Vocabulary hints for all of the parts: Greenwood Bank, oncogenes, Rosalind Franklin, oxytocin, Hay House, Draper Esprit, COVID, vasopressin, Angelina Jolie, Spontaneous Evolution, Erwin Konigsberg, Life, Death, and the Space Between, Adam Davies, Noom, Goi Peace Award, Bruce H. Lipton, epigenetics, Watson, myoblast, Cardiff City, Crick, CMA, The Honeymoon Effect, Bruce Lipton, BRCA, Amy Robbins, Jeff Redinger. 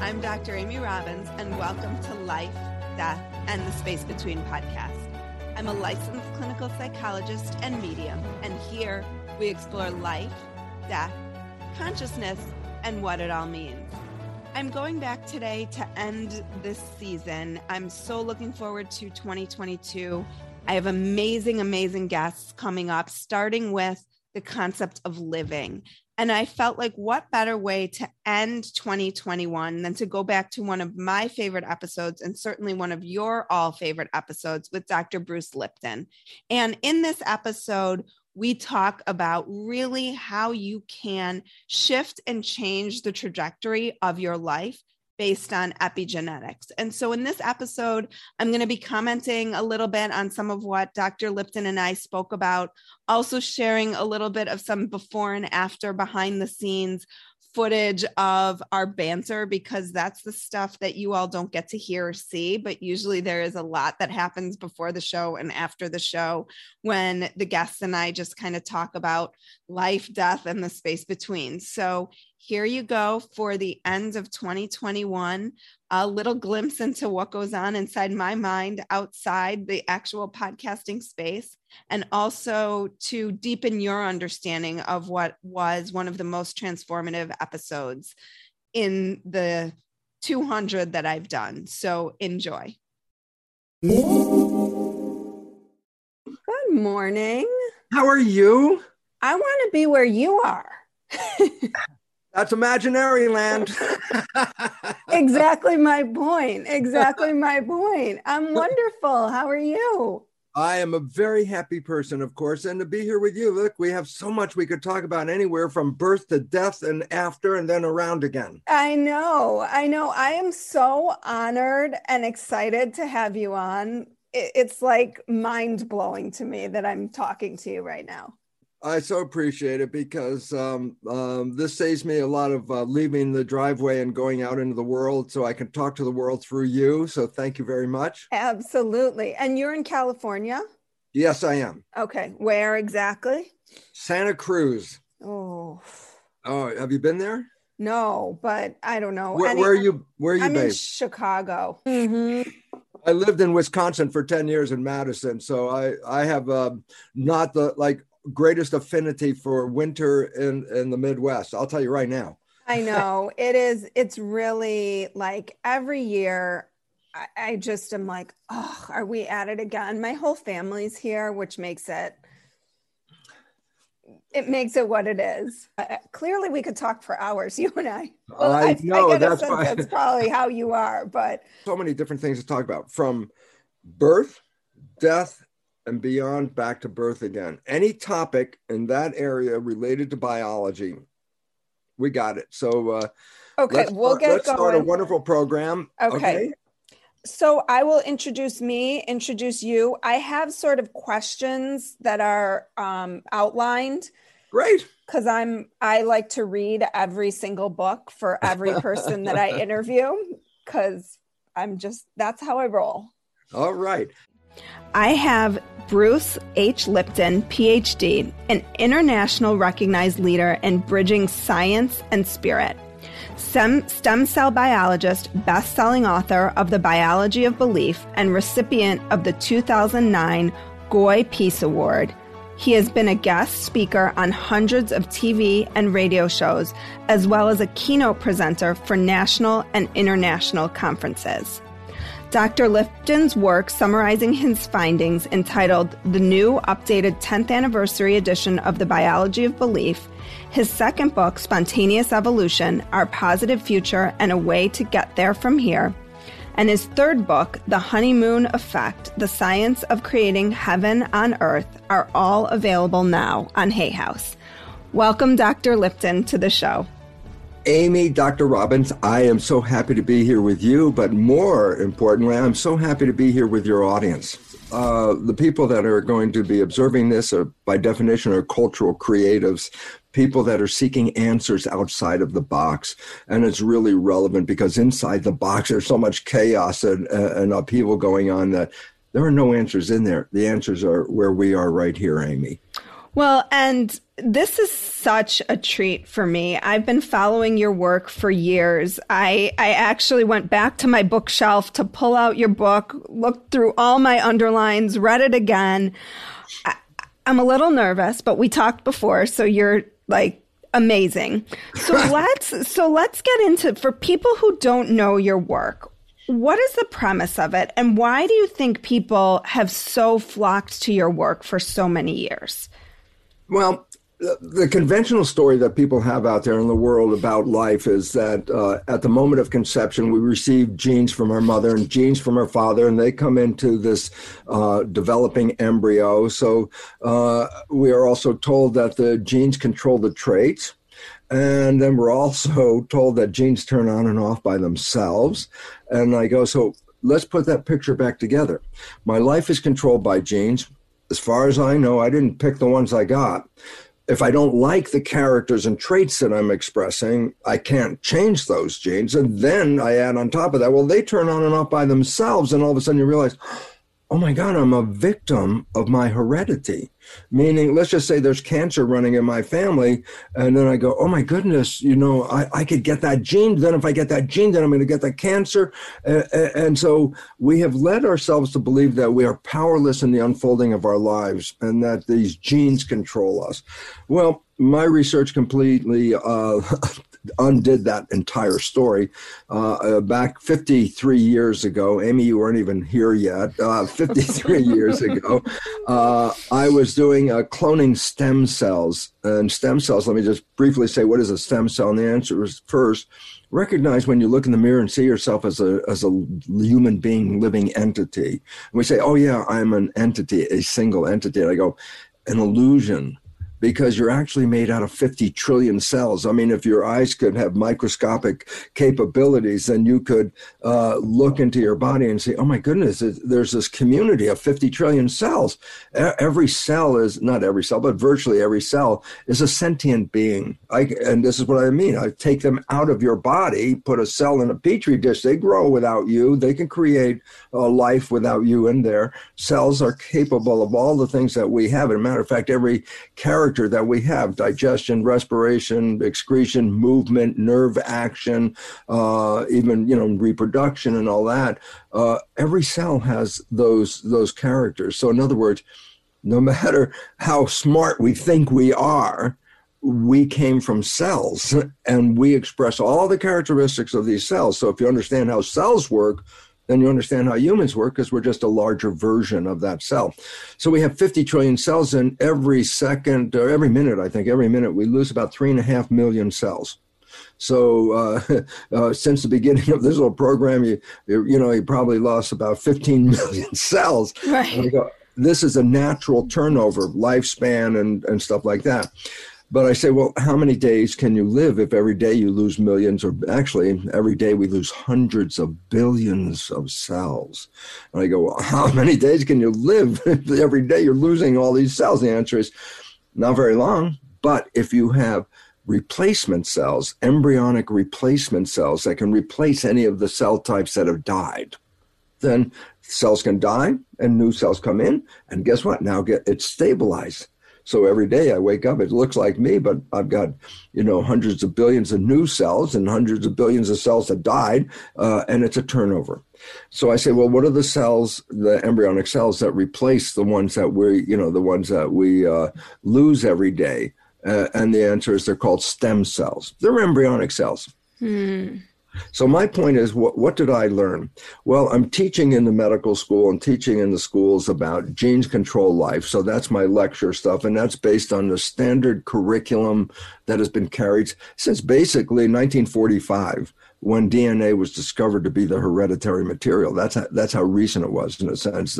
I'm Dr. Amy Robbins, and welcome to Life, Death, and the Space Between podcast. I'm a licensed clinical psychologist and medium, and here we explore life, death, consciousness, and what it all means. I'm going back today to end this season. I'm so looking forward to 2022. I have amazing guests coming up, starting with the concept of living. And I felt like what better way to end 2021 than to go back to one of my favorite episodes, and certainly one of your all favorite episodes, with Dr. Bruce Lipton. And in this episode, we talk about really how you can shift and change the trajectory of your life based on epigenetics. And so in this episode, I'm going to be commenting a little bit on some of what Dr. Lipton and I spoke about, also sharing a little bit of some before and after behind the scenes footage of our banter, because that's the stuff that you all don't get to hear or see, but usually there is a lot that happens before the show and after the show when the guests and I just kind of talk about life, death, and the space between. So here you go for the end of 2021, a little glimpse into what goes on inside my mind outside the actual podcasting space, and also to deepen your understanding of what was one of the most transformative episodes in the 200 that I've done. So enjoy. Good morning. How are you? I want to be where you are. That's imaginary land. Exactly my point. I'm wonderful. How are you? I am a very happy person, of course, and to be here with you. Look, we have so much we could talk about, anywhere from birth to death and after and then around again. I know. I am so honored and excited to have you on. It's like mind-blowing to me that I'm talking to you right now. I so appreciate it, because this saves me a lot of leaving the driveway and going out into the world, so I can talk to the world through you. So thank you very much. Absolutely. And you're in California? Yes, I am. Okay. Where exactly? Santa Cruz. Oh, have you been there? No, but I don't know. Where are you I'm based? In Chicago. Mm-hmm. I lived in Wisconsin for 10 years in Madison. So I have not the greatest affinity for winter in the Midwest. I'll tell you right now. I know. It's really like every year I just am like, oh, are we at it again? My whole family's here, which makes it what it is. Clearly we could talk for hours, you and I. Well, I know, I that's probably how you are, but so many different things to talk about, from birth, death, and beyond, back to birth again. Any topic in that area related to biology, we got it. So okay, let's start a wonderful program. Okay. So I will introduce you. I have sort of questions that are outlined. Great. Because I like to read every single book for every person that I interview, because that's how I roll. All right. I have Bruce H. Lipton, PhD, an international recognized leader in bridging science and spirit, stem cell biologist, best-selling author of The Biology of Belief, and recipient of the 2009 Goi Peace Award. He has been a guest speaker on hundreds of TV and radio shows, as well as a keynote presenter for national and international conferences. Dr. Lipton's work summarizing his findings, entitled The New Updated 10th Anniversary Edition of The Biology of Belief, his second book, Spontaneous Evolution, Our Positive Future and a Way to Get There from Here, and his third book, The Honeymoon Effect, The Science of Creating Heaven on Earth, are all available now on Hay House. Welcome, Dr. Lipton, to the show. Amy, Dr. Robbins, I am so happy to be here with you, but more importantly, I'm so happy to be here with your audience. The people that are going to be observing this are, by definition, are cultural creatives, people that are seeking answers outside of the box. And it's really relevant, because inside the box, there's so much chaos and upheaval going on that there are no answers in there. The answers are where we are right here, Amy. Well, and this is such a treat for me. I've been following your work for years. I actually went back to my bookshelf to pull out your book, looked through all my underlines, read it again. I'm a little nervous, but we talked before, so you're like amazing. So let's get into, for people who don't know your work, what is the premise of it, and why do you think people have so flocked to your work for so many years? Well, the conventional story that people have out there in the world about life is that at the moment of conception, we receive genes from our mother and genes from our father, and they come into this developing embryo. So we are also told that the genes control the traits. And then we're also told that genes turn on and off by themselves. And I go, so let's put that picture back together. My life is controlled by genes. As far as I know, I didn't pick the ones I got. If I don't like the characters and traits that I'm expressing, I can't change those genes. And then I add on top of that, well, they turn on and off by themselves. And all of a sudden you realize, oh my God, I'm a victim of my heredity. Meaning, let's just say there's cancer running in my family. And then I go, oh my goodness, you know, I could get that gene. Then if I get that gene, then I'm going to get the cancer. And so we have led ourselves to believe that we are powerless in the unfolding of our lives and that these genes control us. Well, my research completely undid that entire story. Back 53 years ago, Amy, you weren't even here yet, 53 years ago, I was doing cloning stem cells. And stem cells, let me just briefly say, what is a stem cell? And the answer is, first, recognize when you look in the mirror and see yourself as a human being, living entity. And we say, oh yeah, I'm an entity, a single entity. And I go, an illusion. Because you're actually made out of 50 trillion cells. I mean, if your eyes could have microscopic capabilities, then you could look into your body and say, oh my goodness, there's this community of 50 trillion cells. Every cell is, not every cell, but virtually every cell is a sentient being. And this is what I mean. I take them out of your body, put a cell in a petri dish. They grow without you. They can create a life without you in there. Cells are capable of all the things that we have. As a matter of fact, every character that we have, digestion, respiration, excretion, movement, nerve action, even, you know, reproduction and all that, every cell has those characters. So in other words, no matter how smart we think we are, we came from cells and we express all the characteristics of these cells. So if you understand how cells work, then you understand how humans work, because we're just a larger version of that cell. So we have 50 trillion cells, and every second or every minute, I think, every minute, we lose about 3.5 million cells. So since the beginning of this little program, you probably lost about 15 million cells. Right. This is a natural turnover, lifespan and stuff like that. But I say, well, how many days can you live if every day you lose millions, or actually every day we lose hundreds of billions of cells? And I go, well, how many days can you live if every day you're losing all these cells? The answer is not very long. But if you have replacement cells, embryonic replacement cells that can replace any of the cell types that have died, then cells can die and new cells come in. And guess what? Now it's stabilized. So every day I wake up, it looks like me, but I've got, hundreds of billions of new cells and hundreds of billions of cells that died, and it's a turnover. So I say, well, what are the cells, the embryonic cells that replace the ones that we lose every day? And the answer is they're called stem cells. They're embryonic cells. Hmm. So my point is, what did I learn? Well, I'm teaching in the medical school and teaching in the schools about genes control life. So that's my lecture stuff. And that's based on the standard curriculum that has been carried since basically 1945, when DNA was discovered to be the hereditary material. That's how recent it was, in a sense.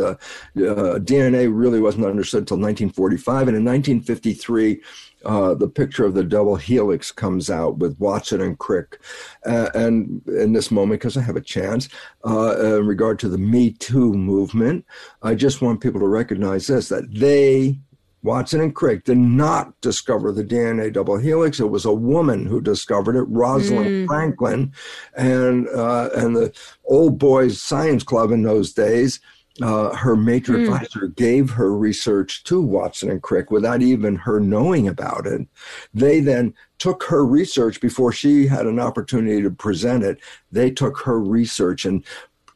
DNA really wasn't understood until 1945. And in 1953, the picture of the double helix comes out with Watson and Crick. And in this moment, because I have a chance, in regard to the Me Too movement, I just want people to recognize this, that they, Watson and Crick, did not discover the DNA double helix. It was a woman who discovered it, Rosalind Franklin, and the old boys' science club in those days her major advisor gave her research to Watson and Crick without even her knowing about it. They then took her research before she had an opportunity to present it. They took her research and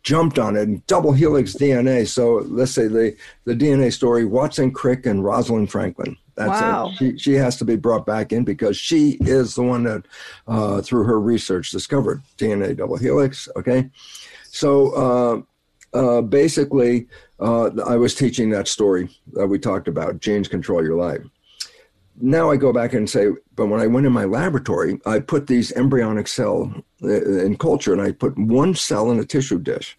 jumped on it and double helix DNA. So let's say the DNA story, Watson, Crick, and Rosalind Franklin. That's wow. It. She has to be brought back in because she is the one that, through her research, discovered DNA double helix. Okay. So basically, I was teaching that story that we talked about, genes control your life. Now I go back and say, but when I went in my laboratory, I put these embryonic cell in culture, and I put one cell in a tissue dish.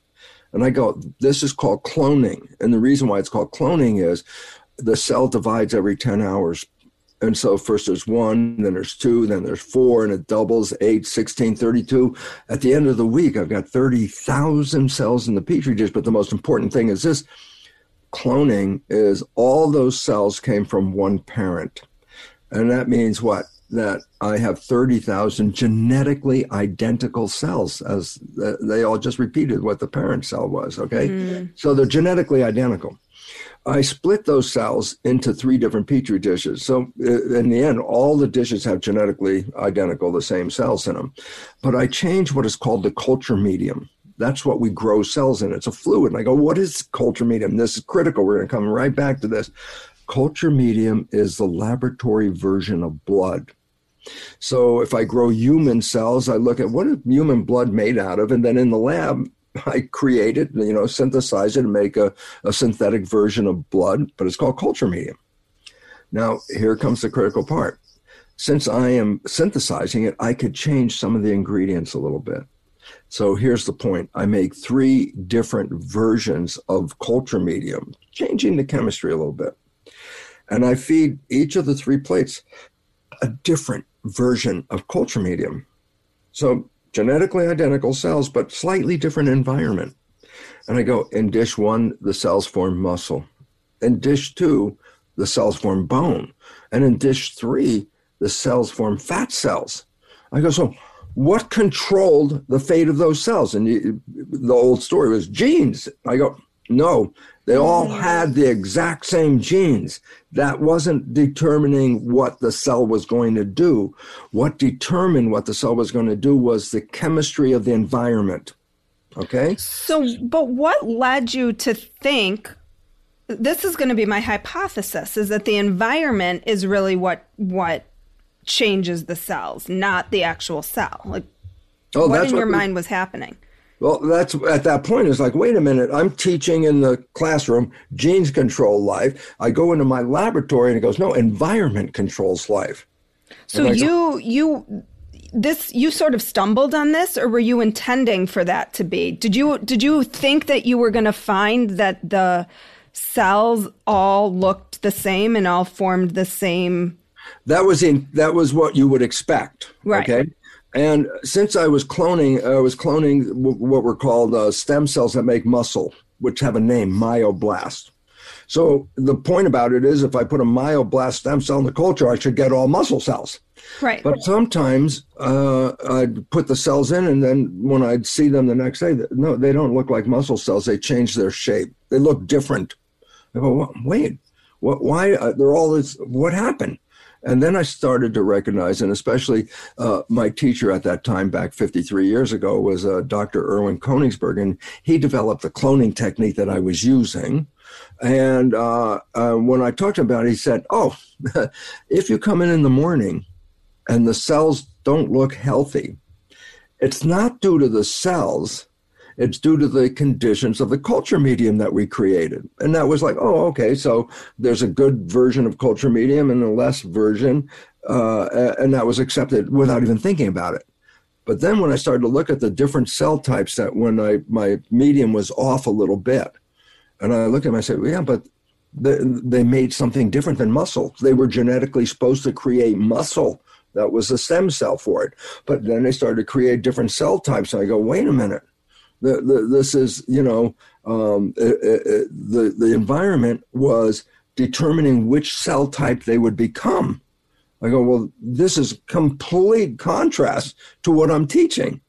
And I go, this is called cloning. And the reason why it's called cloning is the cell divides every 10 hours. And so first there's one, then there's two, then there's four, and it doubles, 8, 16, 32. At the end of the week, I've got 30,000 cells in the Petri dish. But the most important thing is this. Cloning is all those cells came from one parent. And that means what? That I have 30,000 genetically identical cells, as they all just repeated what the parent cell was, okay? Mm. So they're genetically identical. I split those cells into three different Petri dishes. So in the end, all the dishes have genetically identical, the same cells in them. But I change what is called the culture medium. That's what we grow cells in. It's a fluid. And I go, what is culture medium? This is critical. We're going to come right back to this. Culture medium is the laboratory version of blood. So if I grow human cells, I look at what is human blood made out of, and then in the lab, I create it, synthesize it and make a synthetic version of blood, but it's called culture medium. Now, here comes the critical part. Since I am synthesizing it, I could change some of the ingredients a little bit. So here's the point. I make three different versions of culture medium, changing the chemistry a little bit. And I feed each of the three plates a different version of culture medium. So genetically identical cells, but slightly different environment. And I go, in dish one, the cells form muscle. In dish two, the cells form bone. And in dish three, the cells form fat cells. I go, so what controlled the fate of those cells? And the old story was genes. I go, no, they all had the exact same genes. That wasn't determining what the cell was going to do. What determined what the cell was going to do was the chemistry of the environment. Okay? So, but what led you to think, this is going to be my hypothesis, is that the environment is really what changes the cells, not the actual cell. Like, what in your mind was happening? Well, that's at that point, it's like, wait a minute, I'm teaching in the classroom, genes control life. I go into my laboratory and it goes, no, environment controls life. So you sort of stumbled on this, or were you intending for that to be? Did you think that you were going to find that the cells all looked the same and all formed the same? That was what you would expect. Right. Okay. And since I was cloning what were called stem cells that make muscle, which have a name, myoblast. So the point about it is if I put a myoblast stem cell in the culture, I should get all muscle cells. Right. But sometimes I'd put the cells in, and then when I'd see them the next day, no, they don't look like muscle cells. They change their shape. They look different. I go, well, wait, why? They're all this. What happened? And then I started to recognize, and especially my teacher at that time, back 53 years ago, was Dr. Erwin Konigsberg, and he developed the cloning technique that I was using. And when I talked about it, he said, if you come in the morning and the cells don't look healthy, it's not due to the cells. It's due to the conditions of the culture medium that we created. And that was like, oh, okay, so there's a good version of culture medium and a less version, and that was accepted without even thinking about it. But then when I started to look at the different cell types that when my medium was off a little bit, and I looked at them, I said, well, yeah, but they made something different than muscle. They were genetically supposed to create muscle. That was the stem cell for it. But then they started to create different cell types, and I go, wait a minute. This is, the environment was determining which cell type they would become. I go, well, this is complete contrast to what I'm teaching.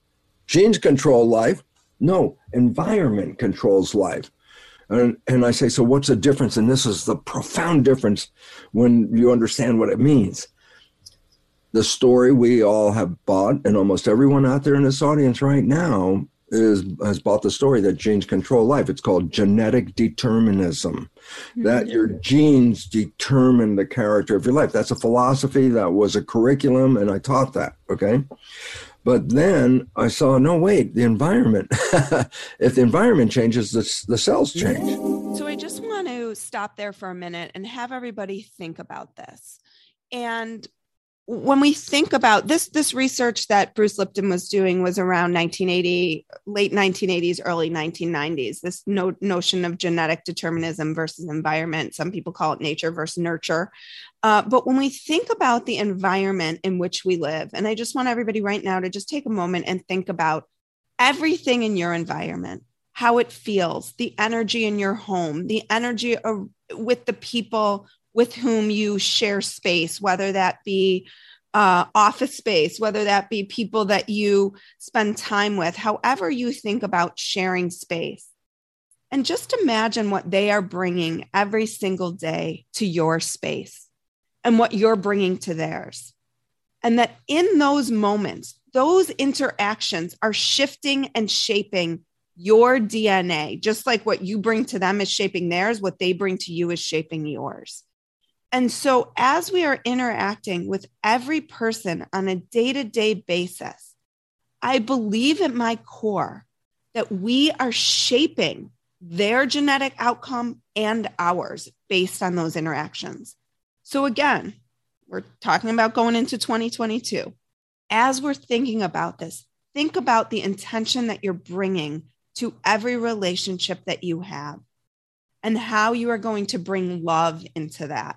Genes control life. No, environment controls life. And I say, so what's the difference? And this is the profound difference when you understand what it means. The story we all have bought, and almost everyone out there in this audience right now has bought the story that genes control life. It's called genetic determinism, that your genes determine the character of your life. That's a philosophy. That was a curriculum, and I taught that, okay? But then I saw, no, wait, the environment. If the environment changes, the cells change. So I just want to stop there for a minute and have everybody think about this. And when we think about this research that Bruce Lipton was doing was around late 1980s, early 1990s, this notion of genetic determinism versus environment. Some people call it nature versus nurture. But when we think about the environment in which we live, and I just want everybody right now to just take a moment and think about everything in your environment, how it feels, the energy in your home, the energy with the people with whom you share space, whether that be office space, whether that be people that you spend time with, however you think about sharing space. And just imagine what they are bringing every single day to your space and what you're bringing to theirs. And that in those moments, those interactions are shifting and shaping your DNA, just like what you bring to them is shaping theirs, what they bring to you is shaping yours. And so as we are interacting with every person on a day-to-day basis, I believe at my core that we are shaping their genetic outcome and ours based on those interactions. So again, we're talking about going into 2022. As we're thinking about this, think about the intention that you're bringing to every relationship that you have and how you are going to bring love into that.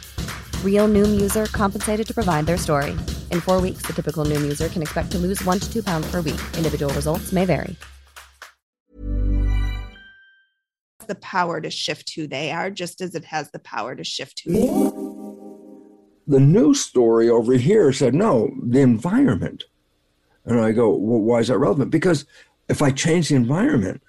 Real Noom user compensated to provide their story. In 4 weeks, the typical Noom user can expect to lose 1 to 2 pounds per week. Individual results may vary. The power to shift who they are, just as it has the power to shift who they are. The news story over here said, no, the environment. And I go, well, why is that relevant? Because if I change the environment,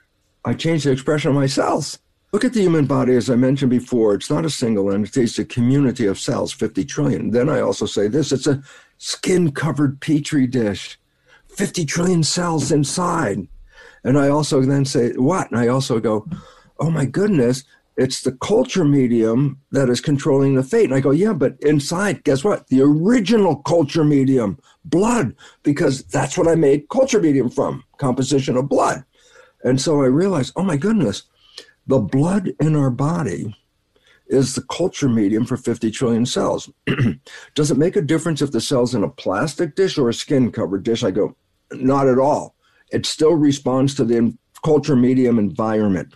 I change the expression of my cells. Look at the human body, as I mentioned before. It's not a single entity. It's a community of cells, 50 trillion. Then I also say this. It's a skin-covered petri dish, 50 trillion cells inside. And I also then say, what? And I also go, oh, my goodness, it's the culture medium that is controlling the fate. And I go, yeah, but inside, guess what? The original culture medium, blood, because that's what I made culture medium from, composition of blood. And so I realized, oh, my goodness, the blood in our body is the culture medium for 50 trillion cells. Does it make a difference if the cell's in a plastic dish or a skin-covered dish? I go, not at all. It still responds to the culture medium environment.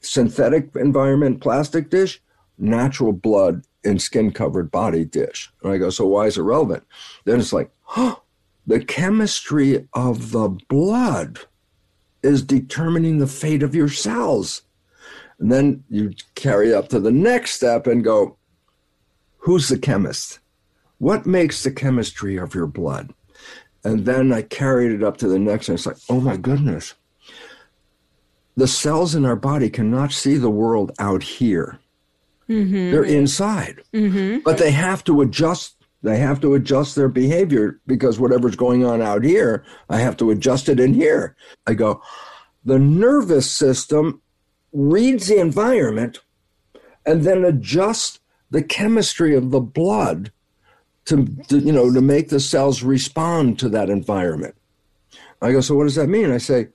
Synthetic environment, plastic dish, natural blood in skin-covered body dish. And I go, so why is it relevant? Then it's like, oh, the chemistry of the blood is determining the fate of your cells. And then you carry up to the next step and go, who's the chemist? What makes the chemistry of your blood? And then I carried it up to the next, and it's like, oh my goodness. The cells in our body cannot see the world out here. Mm-hmm. They're inside. Mm-hmm. But they have to adjust. They have to adjust their behavior because whatever's going on out here, I have to adjust it in here. I go, the nervous system reads the environment and then adjusts the chemistry of the blood to make the cells respond to that environment. I go, so what does that mean? I say,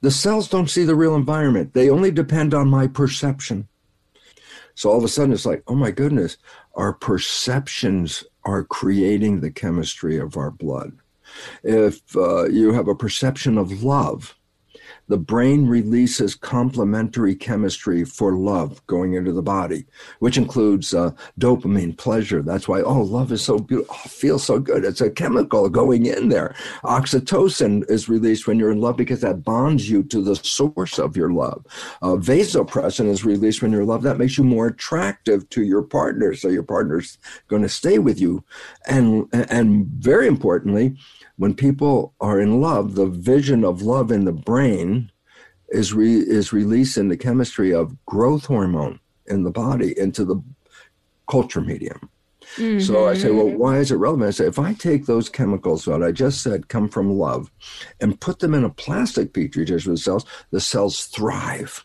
the cells don't see the real environment. They only depend on my perception. So all of a sudden it's like, oh my goodness, our perceptions are creating the chemistry of our blood. If you have a perception of love, the brain releases complementary chemistry for love going into the body, which includes dopamine, pleasure. That's why, oh, love is so beautiful. Oh, feels so good. It's a chemical going in there. Oxytocin is released when you're in love because that bonds you to the source of your love. Vasopressin is released when you're in love. That makes you more attractive to your partner. So your partner's going to stay with you. And very importantly, when people are in love, the vision of love in the brain is released in the chemistry of growth hormone in the body into the culture medium. Mm-hmm. So I say, well, why is it relevant? I say, if I take those chemicals that I just said come from love and put them in a plastic petri dish with cells, the cells thrive.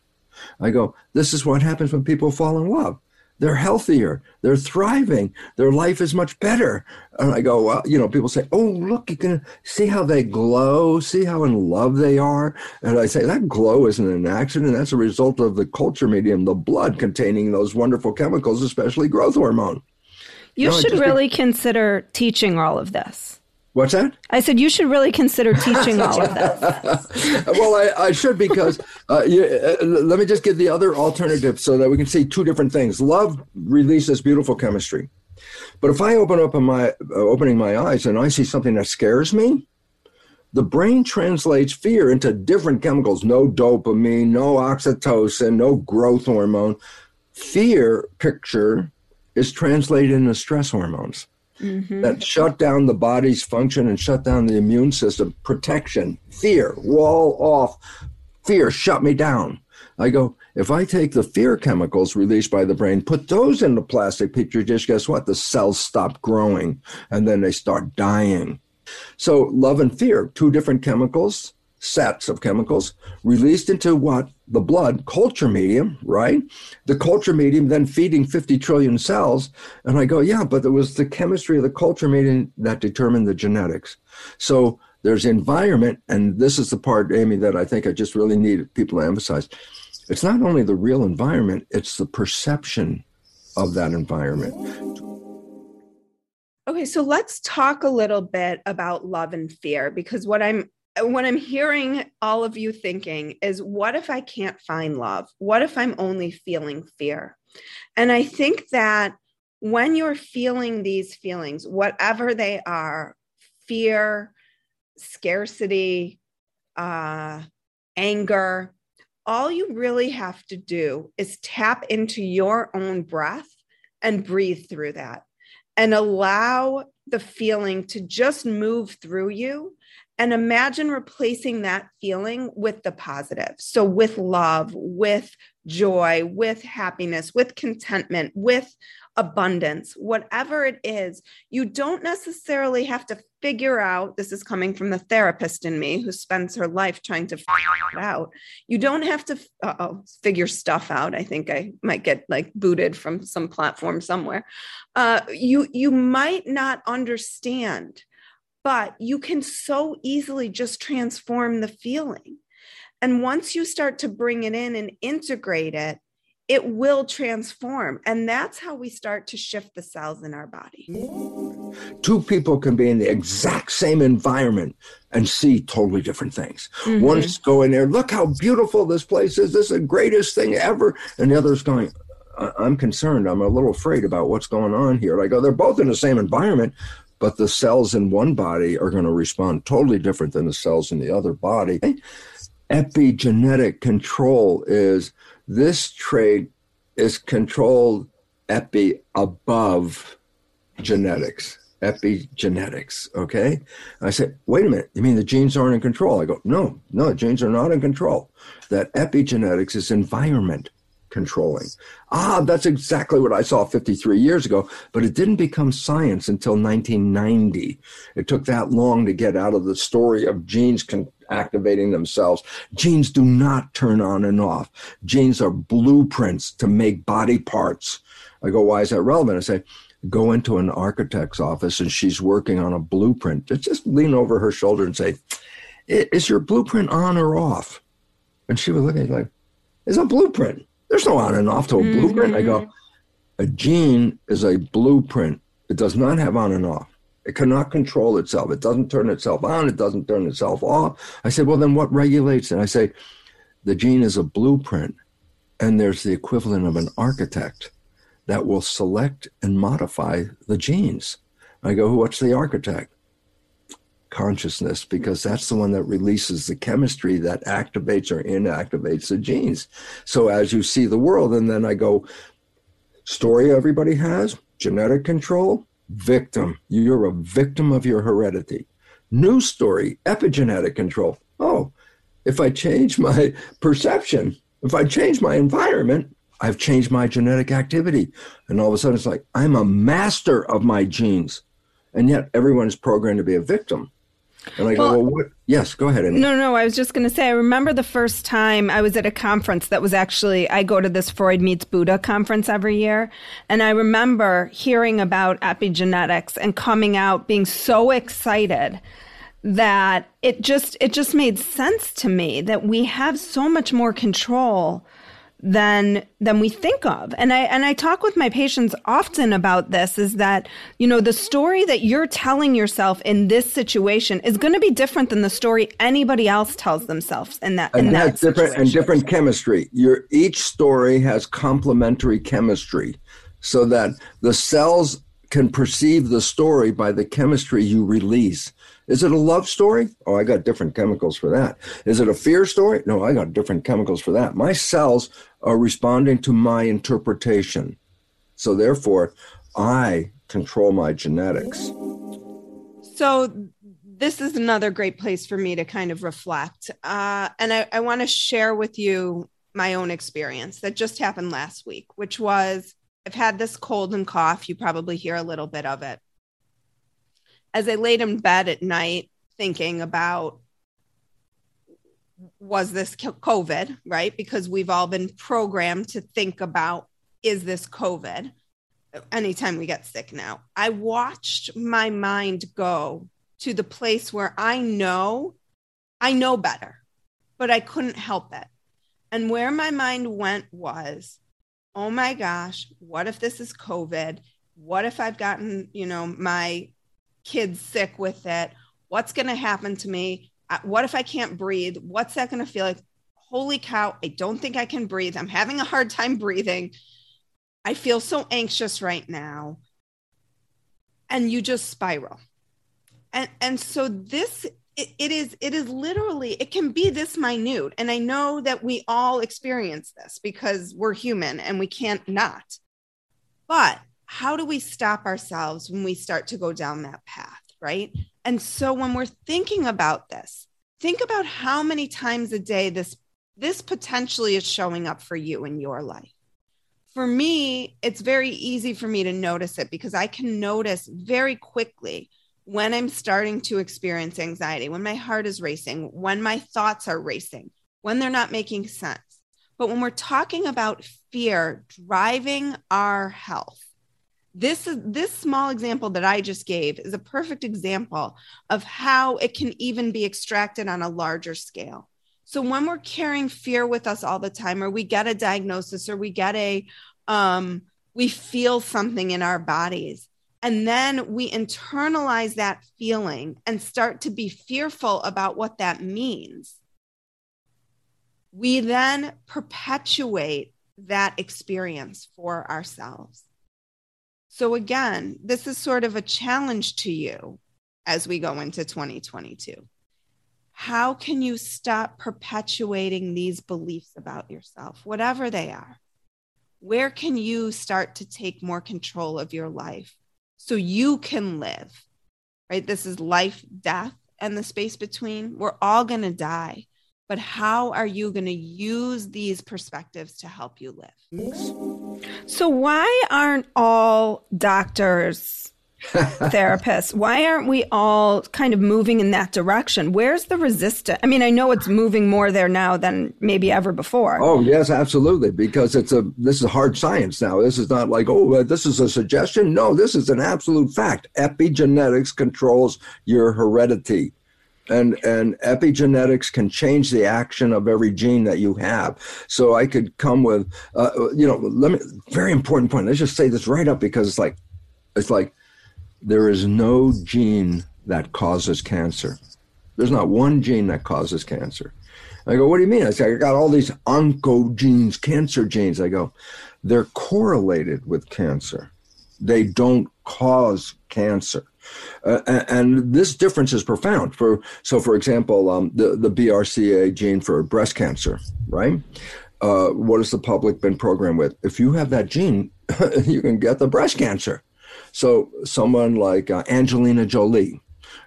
I go, this is what happens when people fall in love. They're healthier. They're thriving. Their life is much better. And I go, well, you know, people say, oh, look, you can see how they glow. See how in love they are. And I say that glow isn't an accident. That's a result of the culture medium, the blood containing those wonderful chemicals, especially growth hormone. You should really consider teaching all of this. What's that? I said you should really consider teaching all of that. Well, I should because let me just give the other alternative so that we can see two different things. Love releases beautiful chemistry. But if I open my eyes and I see something that scares me, the brain translates fear into different chemicals. No dopamine, no oxytocin, no growth hormone. Fear picture is translated into stress hormones. Mm-hmm. That shut down the body's function and shut down the immune system. Protection, fear, wall off, fear, shut me down. I go, if I take the fear chemicals released by the brain, put those in the plastic petri dish, guess what? The cells stop growing and then they start dying. So love and fear, two different chemicals, sets of chemicals, released into what? The blood, culture medium, right? The culture medium then feeding 50 trillion cells. And I go, yeah, but it was the chemistry of the culture medium that determined the genetics. So there's environment, and this is the part, Amy, that I think I just really need people to emphasize. It's not only the real environment, it's the perception of that environment. Okay, so let's talk a little bit about love and fear, because what I'm hearing all of you thinking is, what if I can't find love? What if I'm only feeling fear? And I think that when you're feeling these feelings, whatever they are, fear, scarcity, anger, all you really have to do is tap into your own breath and breathe through that and allow the feeling to just move through you. And imagine replacing that feeling with the positive. So with love, with joy, with happiness, with contentment, with abundance, whatever it is, you don't necessarily have to figure out, this is coming from the therapist in me who spends her life trying to figure it out. You don't have to figure stuff out. I think I might get like booted from some platform somewhere. You might not understand, but you can so easily just transform the feeling. And once you start to bring it in and integrate it, it will transform. And that's how we start to shift the cells in our body. Two people can be in the exact same environment and see totally different things. Mm-hmm. One's going there, look how beautiful this place is. This is the greatest thing ever. And the other's going, I'm concerned. I'm a little afraid about what's going on here. And I go, they're both in the same environment, but the cells in one body are going to respond totally different than the cells in the other body. Epigenetic control is this trait is controlled above genetics, epigenetics, okay? I say, wait a minute, you mean the genes aren't in control? I go, no, genes are not in control. That epigenetics is environment controlling. That's exactly what I saw 53 years ago, but it didn't become science until 1990. It took that long to get out of the story of genes activating themselves. Genes do not turn on and off. Genes are blueprints to make body parts. I go, why is that relevant? I say, go into an architect's office and she's working on a blueprint. Just lean over her shoulder and say, is your blueprint on or off? And she would look at you like, it's a blueprint. There's no on and off to a blueprint. I go, a gene is a blueprint. It does not have on and off. It cannot control itself. It doesn't turn itself on. It doesn't turn itself off. I said, well, then what regulates it? I say, the gene is a blueprint, and there's the equivalent of an architect that will select and modify the genes. I go, what's the architect? Consciousness, because that's the one that releases the chemistry that activates or inactivates the genes. So as you see the world, and then I go, story everybody has, genetic control, victim. You're a victim of your heredity. New story, epigenetic control. Oh, if I change my perception, if I change my environment, I've changed my genetic activity. And all of a sudden it's like, I'm a master of my genes. And yet everyone is programmed to be a victim. And I go, well, what? Yes, go ahead. Amy. No, I was just going to say, I remember the first time I was at a conference that was actually, I go to this Freud Meets Buddha conference every year. And I remember hearing about epigenetics and coming out being so excited that it just made sense to me that we have so much more control than we think of. And I talk with my patients often about this, is that, you know, the story that you're telling yourself in this situation is going to be different than the story anybody else tells themselves in that. And that's different chemistry. Each story has complementary chemistry so that the cells can perceive the story by the chemistry you release. Is it a love story? Oh, I got different chemicals for that. Is it a fear story? No, I got different chemicals for that. My cells are responding to my interpretation. So therefore, I control my genetics. So this is another great place for me to kind of reflect. And I want to share with you my own experience that just happened last week, which was I've had this cold and cough. You probably hear a little bit of it. As I laid in bed at night thinking about, was this COVID, right? Because we've all been programmed to think about, is this COVID? Anytime we get sick now, I watched my mind go to the place where I know better, but I couldn't help it. And where my mind went was, oh my gosh, what if this is COVID? What if I've gotten, my kids sick with it? What's going to happen to me? What if I can't breathe? What's that going to feel like? Holy cow, I don't think I can breathe. I'm having a hard time breathing. I feel so anxious right now. And you just spiral. And so this, it is literally, it can be this minute. And I know that we all experience this because we're human and we can't not. But how do we stop ourselves when we start to go down that path, right? And so when we're thinking about this, think about how many times a day this potentially is showing up for you in your life. For me, it's very easy for me to notice it because I can notice very quickly when I'm starting to experience anxiety, when my heart is racing, when my thoughts are racing, when they're not making sense. But when we're talking about fear driving our health, this small example that I just gave is a perfect example of how it can even be extracted on a larger scale. So when we're carrying fear with us all the time, or we get a diagnosis, or we get we feel something in our bodies, and then we internalize that feeling and start to be fearful about what that means, we then perpetuate that experience for ourselves. So again, this is sort of a challenge to you as we go into 2022. How can you stop perpetuating these beliefs about yourself, whatever they are? Where can you start to take more control of your life so you can live, right? This is life, death, and the space between. We're all going to die, but how are you going to use these perspectives to help you live? So why aren't all doctors, therapists, why aren't we all kind of moving in that direction? Where's the resistance? I mean, I know it's moving more there now than maybe ever before. Oh, yes, absolutely, because this is hard science now. This is not like, this is a suggestion. No, this is an absolute fact. Epigenetics controls your heredity. And epigenetics can change the action of every gene that you have. So I could come with, very important point. Let's just say this right up because it's like there is no gene that causes cancer. There's not one gene that causes cancer. I go, what do you mean? I say, I got all these oncogenes, cancer genes. I go, they're correlated with cancer. They don't cause cancer. And this difference is profound. For example, the BRCA gene for breast cancer, right? What has the public been programmed with? If you have that gene, you can get the breast cancer. So someone like Angelina Jolie,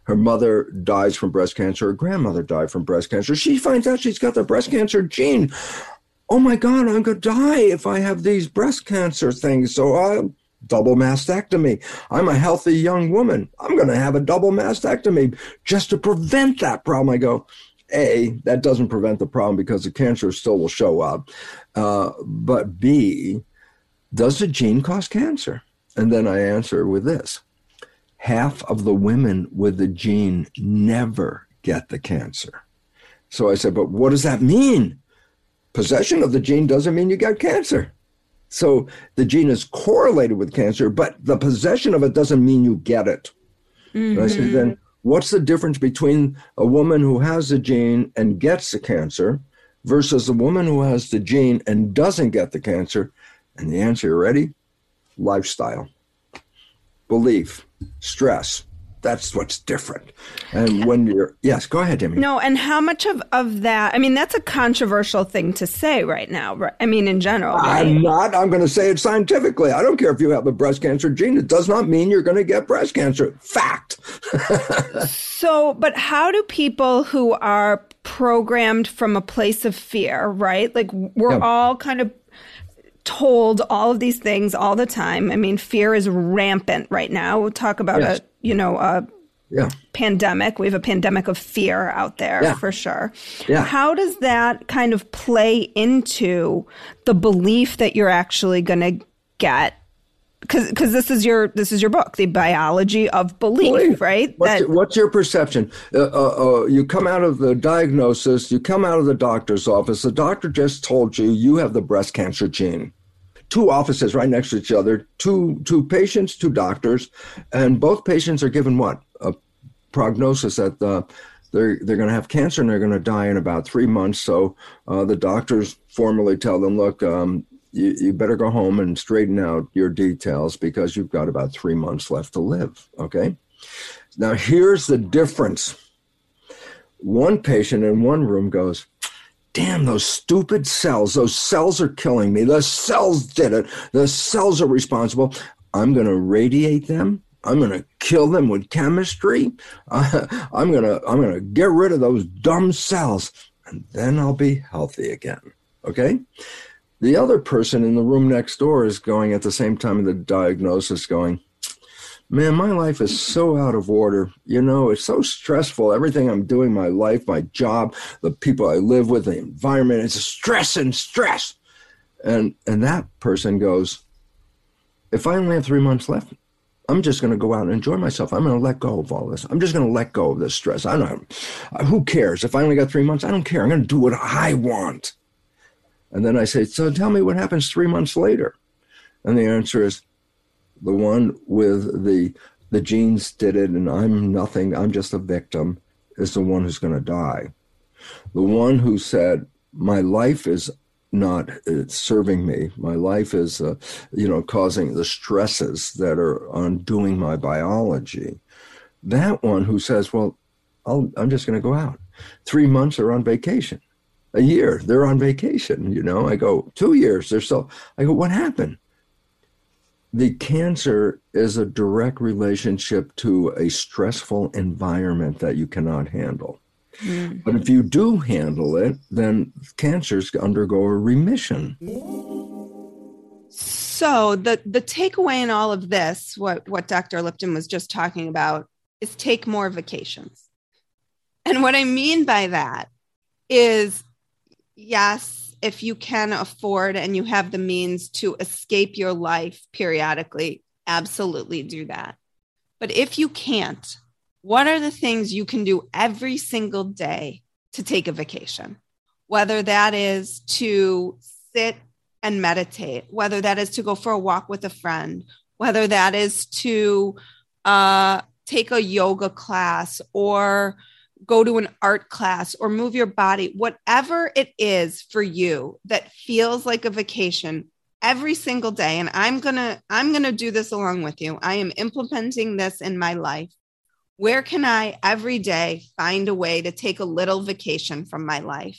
her mother dies from breast cancer. Her grandmother died from breast cancer. She finds out she's got the breast cancer gene. Oh, my God, I'm going to die if I have these breast cancer things. So I'll double mastectomy. I'm a healthy young woman. I'm going to have a double mastectomy just to prevent that problem. I go, A, that doesn't prevent the problem because the cancer still will show up. But B, does the gene cause cancer? And then I answer with this. Half of the women with the gene never get the cancer. So I said, but what does that mean? Possession of the gene doesn't mean you got cancer. So the gene is correlated with cancer, but the possession of it doesn't mean you get it. Mm-hmm. And I said, then what's the difference between a woman who has the gene and gets the cancer versus a woman who has the gene and doesn't get the cancer? And the answer, you ready? Lifestyle, belief, stress. That's what's different. And when you're, yes, go ahead, Amy. No, and how much of that, I mean, that's a controversial thing to say right now. Right? I mean, in general. Right? I'm going to say it scientifically. I don't care if you have a breast cancer gene. It does not mean you're going to get breast cancer. Fact. So, but how do people who are programmed from a place of fear, right? Like we're all kind of told all of these things all the time. I mean, fear is rampant right now. We'll talk about it. Pandemic. We have a pandemic of fear out there for sure. Yeah. How does that kind of play into the belief that you're actually going to get? Because this is your book, The Biology of Belief, right? What's your perception? You come out of the diagnosis, you come out of the doctor's office. The doctor just told you you have the breast cancer gene. Two offices right next to each other, two patients, two doctors, and both patients are given what? A prognosis that they're going to have cancer and they're going to die in about 3 months. So the doctors formally tell them, look, you better go home and straighten out your details because you've got about 3 months left to live, okay? Now, here's the difference. One patient in one room goes, damn, those stupid cells. Those cells are killing me. The cells did it. The cells are responsible. I'm going to radiate them. I'm going to kill them with chemistry. I'm going to get rid of those dumb cells, and then I'll be healthy again. Okay? The other person in the room next door is going at the same time of the diagnosis going, man, my life is so out of order. You know, it's so stressful. Everything I'm doing, my life, my job, the people I live with, the environment, it's stress and stress. And that person goes, if I only have 3 months left, I'm just going to go out and enjoy myself. I'm going to let go of all this. I'm just going to let go of this stress. I don't. Who cares? If I only got 3 months, I don't care. I'm going to do what I want. And then I say, so tell me what happens 3 months later. And the answer is, the one with the genes did it and I'm nothing, I'm just a victim, is the one who's going to die. The one who said, my life is not serving me. My life is, causing the stresses that are undoing my biology. That one who says, well, I'm just going to go out. 3 months are on vacation. A year, they're on vacation, you know. I go, 2 years, they're still. I go, what happened? The cancer is a direct relationship to a stressful environment that you cannot handle. Mm-hmm. But if you do handle it, then cancers undergo a remission. So the takeaway in all of this, what Dr. Lipton was just talking about, is take more vacations. And what I mean by that is, yes, if you can afford and you have the means to escape your life periodically, absolutely do that. But if you can't, what are the things you can do every single day to take a vacation? Whether that is to sit and meditate, whether that is to go for a walk with a friend, whether that is to take a yoga class or go to an art class or move your body, whatever it is for you that feels like a vacation every single day. And I'm going to do this along with you. I am implementing this in my life. Where can I every day find a way to take a little vacation from my life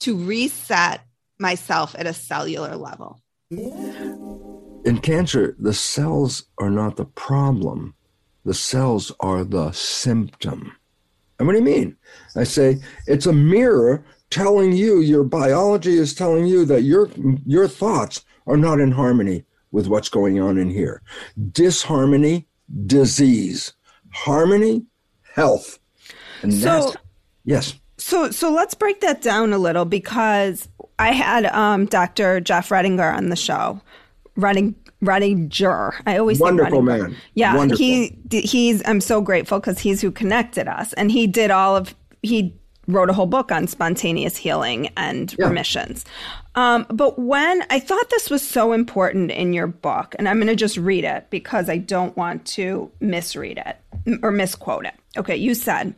to reset myself at a cellular level? In cancer, the cells are not the problem. The cells are the symptom. And what do you mean? I say it's a mirror telling you, your biology is telling you that your thoughts are not in harmony with what's going on in here. Disharmony, disease. Harmony, health. And so, yes. So let's break that down a little, because I had Dr. Jeff Redinger on the show. Redinger. I always wonderful say man. Yeah, wonderful. He's. I'm so grateful because he's who connected us, and he wrote a whole book on spontaneous healing and remissions. But when I thought this was so important in your book, and I'm going to just read it because I don't want to misread it or misquote it. Okay, you said,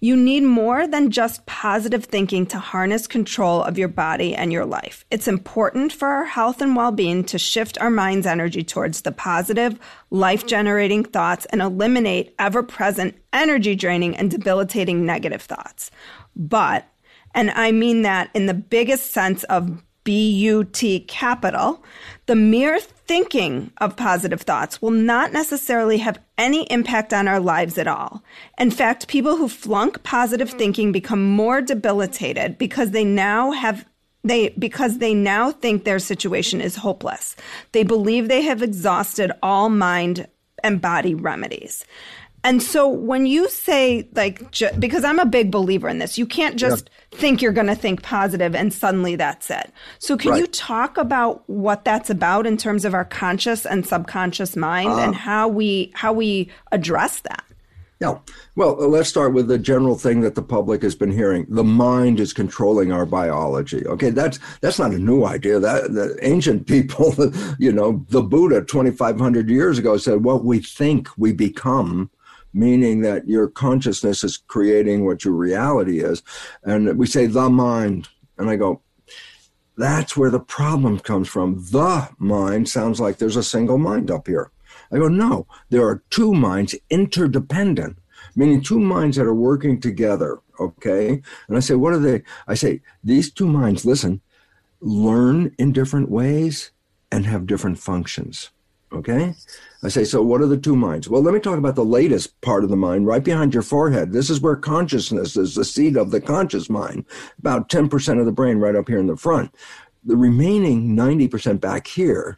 you need more than just positive thinking to harness control of your body and your life. It's important for our health and well-being to shift our mind's energy towards the positive, life-generating thoughts and eliminate ever-present energy-draining and debilitating negative thoughts. But, and I mean that in the biggest sense of B-U-T capital, the mere thinking of positive thoughts will not necessarily have any impact on our lives at all. In fact, people who flunk positive thinking become more debilitated because they now think their situation is hopeless. They believe they have exhausted all mind and body remedies. And so when you say, like, because I'm a big believer in this, you can't just think you're going to think positive and suddenly that's it. So can you talk about what that's about in terms of our conscious and subconscious mind and how we address that? Yeah. Well, let's start with the general thing that the public has been hearing. The mind is controlling our biology. Okay, that's not a new idea. That ancient people, you know, the Buddha 2,500 years ago said, what we think we become, meaning that your consciousness is creating what your reality is. And we say the mind. And I go, that's where the problem comes from. The mind sounds like there's a single mind up here. I go, no, there are two minds interdependent, meaning two minds that are working together, okay? And I say, what are they? I say, these two minds, listen, learn in different ways and have different functions. Okay? I say, so what are the two minds? Well, let me talk about the latest part of the mind, right behind your forehead. This is where consciousness is, the seat of the conscious mind, about 10% of the brain right up here in the front. The remaining 90% back here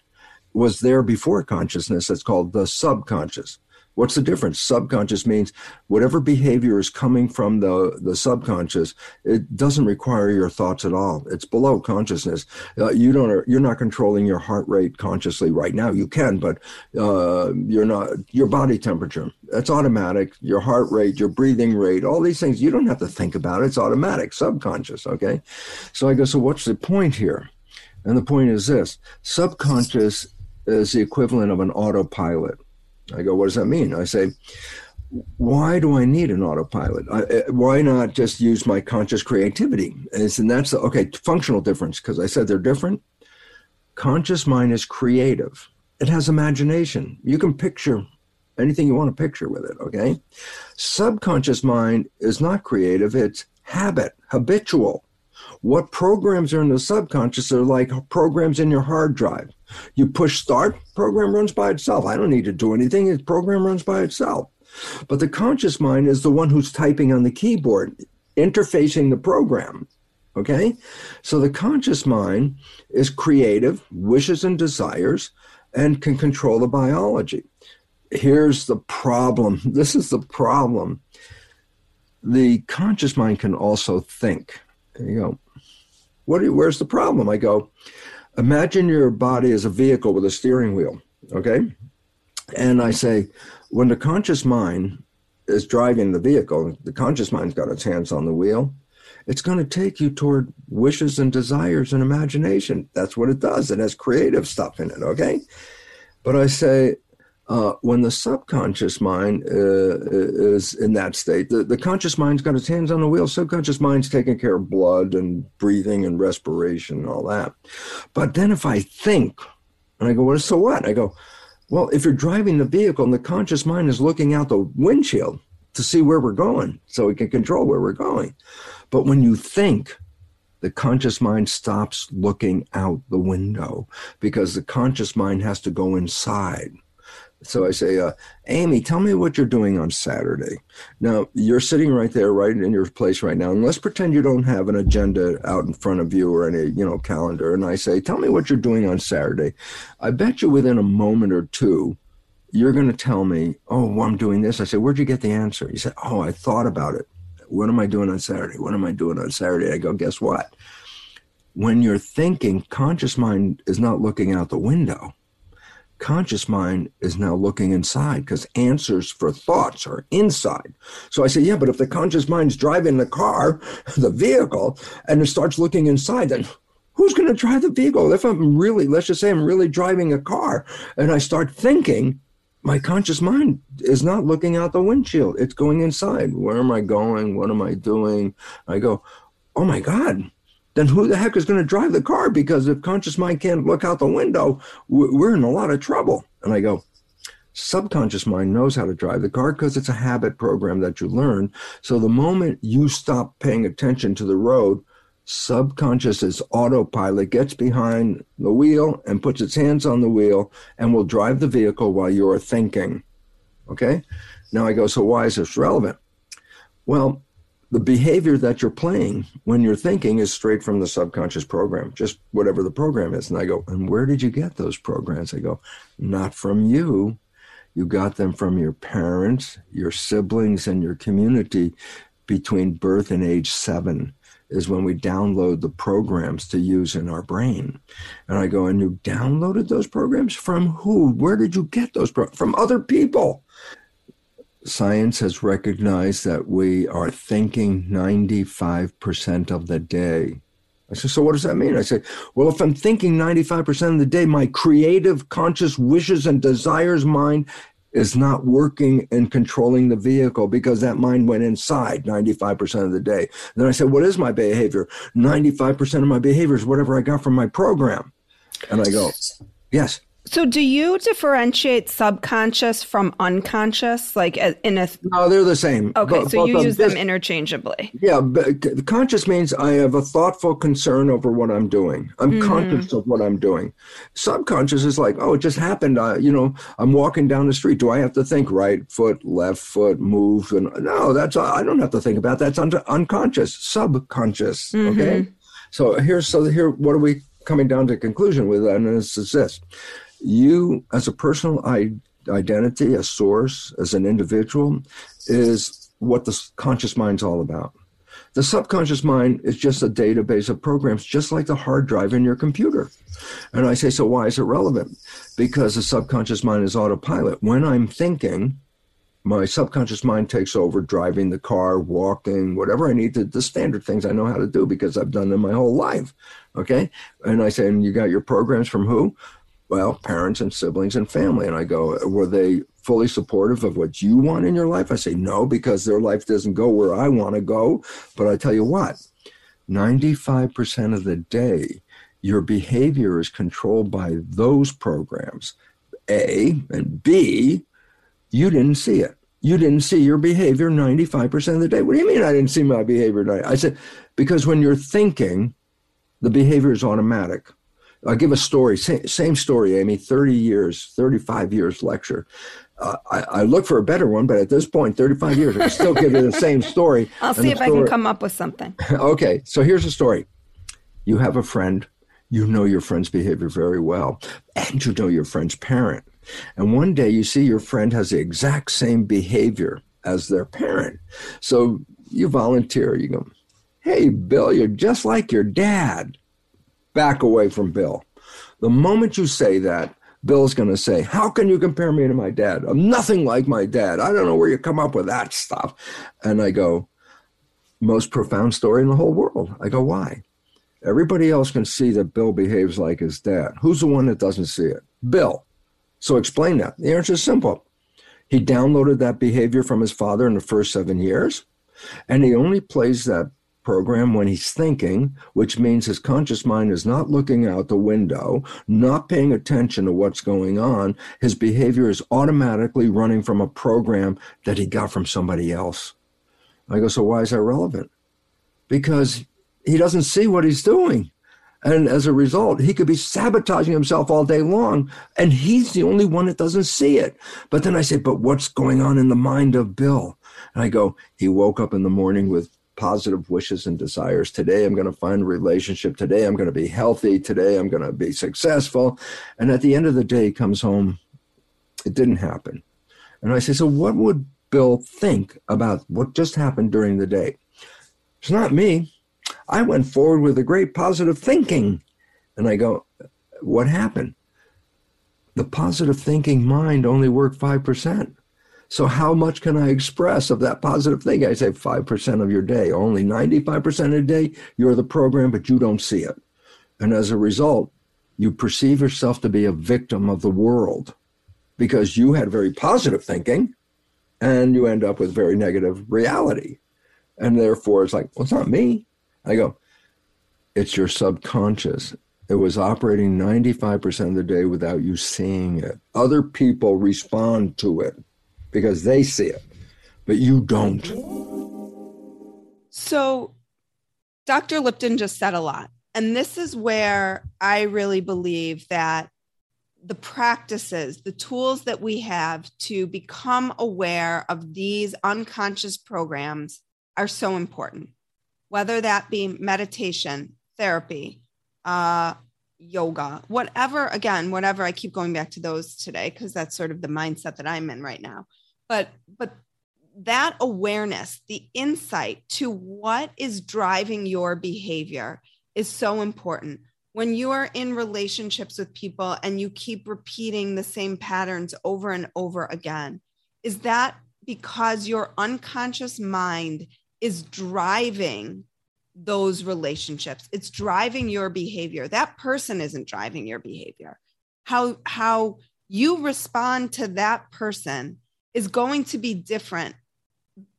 was there before consciousness. That's called the subconscious. What's the difference? Subconscious means whatever behavior is coming from the subconscious, it doesn't require your thoughts at all. It's below consciousness. You're not controlling your heart rate consciously right now. You can, but you're not. Your body temperature, that's automatic. Your heart rate, your breathing rate, all these things, you don't have to think about it. It's automatic, subconscious, okay? So I go, so what's the point here? And the point is this. Subconscious is the equivalent of an autopilot. I go, what does that mean? I say, why do I need an autopilot? Why not just use my conscious creativity? And that's the functional difference, because I said they're different. Conscious mind is creative. It has imagination. You can picture anything you want to picture with it, okay? Subconscious mind is not creative. It's habitual. What programs are in the subconscious are like programs in your hard drive. You push start, program runs by itself. I don't need to do anything. The program runs by itself. But the conscious mind is the one who's typing on the keyboard, interfacing the program, okay? So the conscious mind is creative, wishes and desires, and can control the biology. Here's the problem. This is the problem. The conscious mind can also think. You go, where's the problem? I go, imagine your body as a vehicle with a steering wheel, okay? And I say, when the conscious mind is driving the vehicle, the conscious mind's got its hands on the wheel, it's going to take you toward wishes and desires and imagination. That's what it does. It has creative stuff in it, okay? But I say, when the subconscious mind is in that state, the conscious mind's got its hands on the wheel. Subconscious mind's taking care of blood and breathing and respiration and all that. But then if I think, and I go, well, so what? I go, well, if you're driving the vehicle and the conscious mind is looking out the windshield to see where we're going, so it can control where we're going. But when you think, the conscious mind stops looking out the window because the conscious mind has to go inside. So I say, Amy, tell me what you're doing on Saturday. Now, you're sitting right there, right in your place right now. And let's pretend you don't have an agenda out in front of you or any, calendar. And I say, tell me what you're doing on Saturday. I bet you within a moment or two, you're going to tell me, oh, well, I'm doing this. I say, where'd you get the answer? You say, oh, I thought about it. What am I doing on Saturday? What am I doing on Saturday? I go, guess what? When you're thinking, conscious mind is not looking out the window. Conscious mind is now looking inside because answers for thoughts are inside. So I say, yeah, but if the conscious mind's driving the car, the vehicle, and it starts looking inside, then who's going to drive the vehicle? If I'm really, let's just say I'm really driving a car and I start thinking, my conscious mind is not looking out the windshield. It's going inside. Where am I going? What am I doing? I go, oh, my God. Then who the heck is going to drive the car? Because if conscious mind can't look out the window, we're in a lot of trouble. And I go, subconscious mind knows how to drive the car because it's a habit program that you learn. So the moment you stop paying attention to the road, subconscious is autopilot, gets behind the wheel and puts its hands on the wheel and will drive the vehicle while you're thinking. Okay? Now I go, so why is this relevant? Well, the behavior that you're playing when you're thinking is straight from the subconscious program, just whatever the program is. And I go, and where did you get those programs? I go, not from you. You got them from your parents, your siblings, and your community between birth and age 7. Is when we download the programs to use in our brain. And I go, and you downloaded those programs? From who? Where did you get those programs? From other people. Science has recognized that we are thinking 95% of the day. I said, so what does that mean? I say, well, if I'm thinking 95% of the day, my creative, conscious wishes and desires mind is not working and controlling the vehicle because that mind went inside 95% of the day. And then I said, what is my behavior? 95% of my behavior is whatever I got from my program. And I go, yes. So do you differentiate subconscious from unconscious? Like in a... No, they're the same. Okay, so you use them interchangeably. Yeah, but conscious means I have a thoughtful concern over what I'm doing. I'm conscious of what I'm doing. Subconscious is like, oh, it just happened. I'm walking down the street. Do I have to think right foot, left foot, move? And no, that's I don't have to think about that. That's unconscious, subconscious. Mm-hmm. Okay, so here, what are we coming down to a conclusion with? And this is this. You, as a personal identity, a source, as an individual, is what the conscious mind's all about. The subconscious mind is just a database of programs, just like the hard drive in your computer. And I say, so why is it relevant? Because the subconscious mind is autopilot. When I'm thinking, my subconscious mind takes over driving the car, walking, whatever I need to, the standard things I know how to do because I've done them my whole life. Okay? And I say, and you got your programs from who? Well, parents and siblings and family. And I go, were they fully supportive of what you want in your life? I say, no, because their life doesn't go where I want to go. But I tell you what, 95% of the day, your behavior is controlled by those programs, A, and B, you didn't see it. You didn't see your behavior 95% of the day. What do you mean I didn't see my behavior? I said, because when you're thinking, the behavior is automatic. I give a story, same story, Amy, 30 years, 35 years lecture. I look for a better one, but at this point, 35 years, I can still give you the same story. I'll see if I can come up with something. Okay, so here's the story. You have a friend. You know your friend's behavior very well, and you know your friend's parent. And one day you see your friend has the exact same behavior as their parent. So you volunteer. You go, hey, Bill, you're just like your dad. Back away from Bill. The moment you say that, Bill's going to say, how can you compare me to my dad? I'm nothing like my dad. I don't know where you come up with that stuff. And I go, most profound story in the whole world. I go, why? Everybody else can see that Bill behaves like his dad. Who's the one that doesn't see it? Bill. So explain that. The answer is simple. He downloaded that behavior from his father in the first 7 years, and he only plays that program when he's thinking, which means his conscious mind is not looking out the window, not paying attention to what's going on. His behavior is automatically running from a program that he got from somebody else. I go, so why is that relevant? Because he doesn't see what he's doing. And as a result, he could be sabotaging himself all day long, and he's the only one that doesn't see it. But then I say, but what's going on in the mind of Bill? And I go, he woke up in the morning with positive wishes and desires. Today, I'm going to find a relationship. Today, I'm going to be healthy. Today, I'm going to be successful. And at the end of the day, he comes home. It didn't happen. And I say, so what would Bill think about what just happened during the day? It's not me. I went forward with a great positive thinking. And I go, what happened? The positive thinking mind only worked 5%. So how much can I express of that positive thing? I say 5% of your day, only 95% of the day, you're the program, but you don't see it. And as a result, you perceive yourself to be a victim of the world because you had very positive thinking and you end up with very negative reality. And therefore, it's like, well, it's not me. I go, it's your subconscious. It was operating 95% of the day without you seeing it. Other people respond to it because they see it, but you don't. So Dr. Lipton just said a lot. And this is where I really believe that the practices, the tools that we have to become aware of these unconscious programs are so important. Whether that be meditation, therapy, yoga, whatever, again, whatever, I keep going back to those today, because that's sort of the mindset that I'm in right now. But that awareness, the insight to what is driving your behavior is so important. When you are in relationships with people and you keep repeating the same patterns over and over again, is that because your unconscious mind is driving those relationships? It's driving your behavior. That person isn't driving your behavior. How you respond to that person is going to be different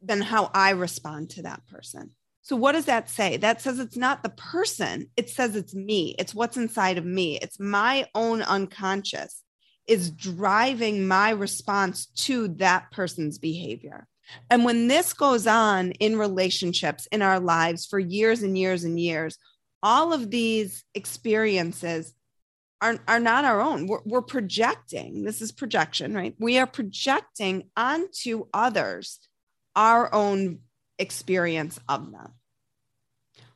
than how I respond to that person. So what does that say? That says it's not the person. It says it's me. It's what's inside of me. It's my own unconscious is driving my response to that person's behavior. And when this goes on in relationships, in our lives for years and years and years, all of these experiences are not our own. We're projecting. This is projection, right? We are projecting onto others our own experience of them.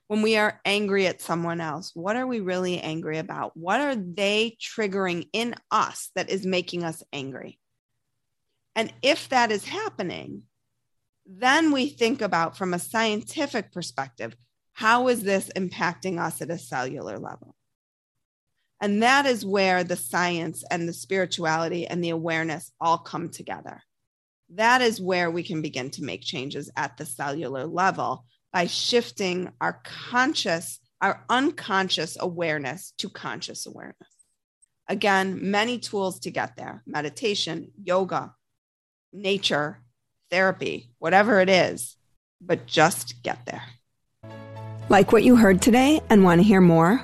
When we are angry at someone else, what are we really angry about? What are they triggering in us that is making us angry? And if that is happening, then we think about, from a scientific perspective, how is this impacting us at a cellular level? And that is where the science and the spirituality and the awareness all come together. That is where we can begin to make changes at the cellular level by shifting our unconscious awareness to conscious awareness. Again, many tools to get there: meditation, yoga, nature, therapy, whatever it is, but just get there. Like what you heard today and want to hear more?